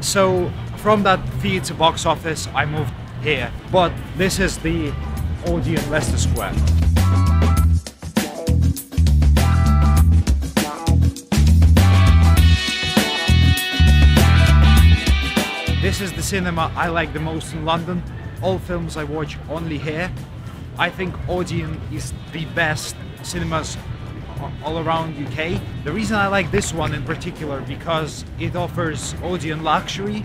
So from that theatre box office, I moved here. But this is the Odeon Leicester Square. This is the cinema I like the most in London. All films I watch only here. I think Odeon is the best cinemas all around UK. The reason I like this one in particular because it offers Odeon Luxury,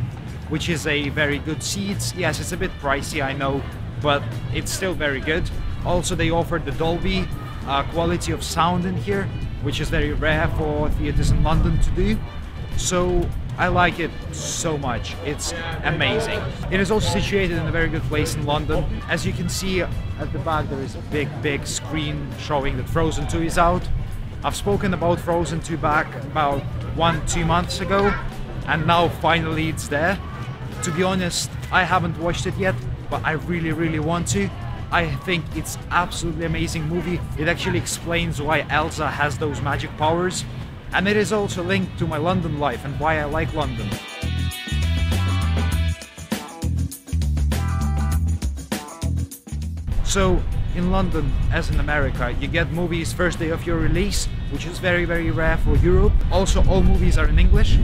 which is a very good seats. Yes, it's a bit pricey, I know, but it's still very good. Also, they offer the Dolby quality of sound in here, which is very rare for theaters in London to do. So I like it so much. It's amazing. It is also situated in a very good place in London. As you can see at the back, there is a big screen showing that Frozen 2 is out. I've spoken about Frozen 2 back about 1-2 months ago, and now finally it's there. To be honest, I haven't watched it yet, but I really want to. I think it's absolutely amazing movie. It actually explains why Elsa has those magic powers. And it is also linked to my London life and why I like London. So in London, as in America, you get movies first day of your release, which is very rare for Europe. Also, all movies are in English,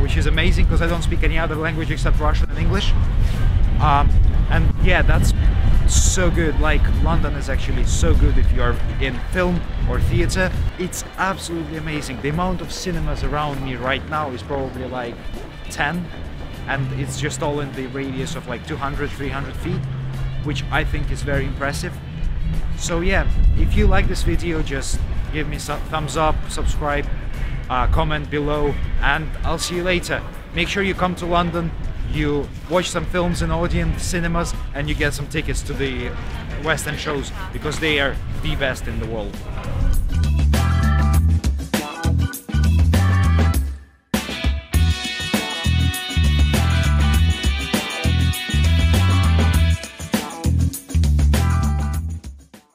which is amazing because I don't speak any other language except Russian and English. And yeah, that's so good. Like, London is actually so good if you're in film or theatre. It's absolutely amazing. The amount of cinemas around me right now is probably like 10, and it's just all in the radius of like 200-300 feet, which I think is very impressive. So yeah, if you like this video, just give me some thumbs up, subscribe, comment below, and I'll see you later. Make sure you come to London, you watch some films in Odeon cinemas, and you get some tickets to the West End shows, because they are the best in the world.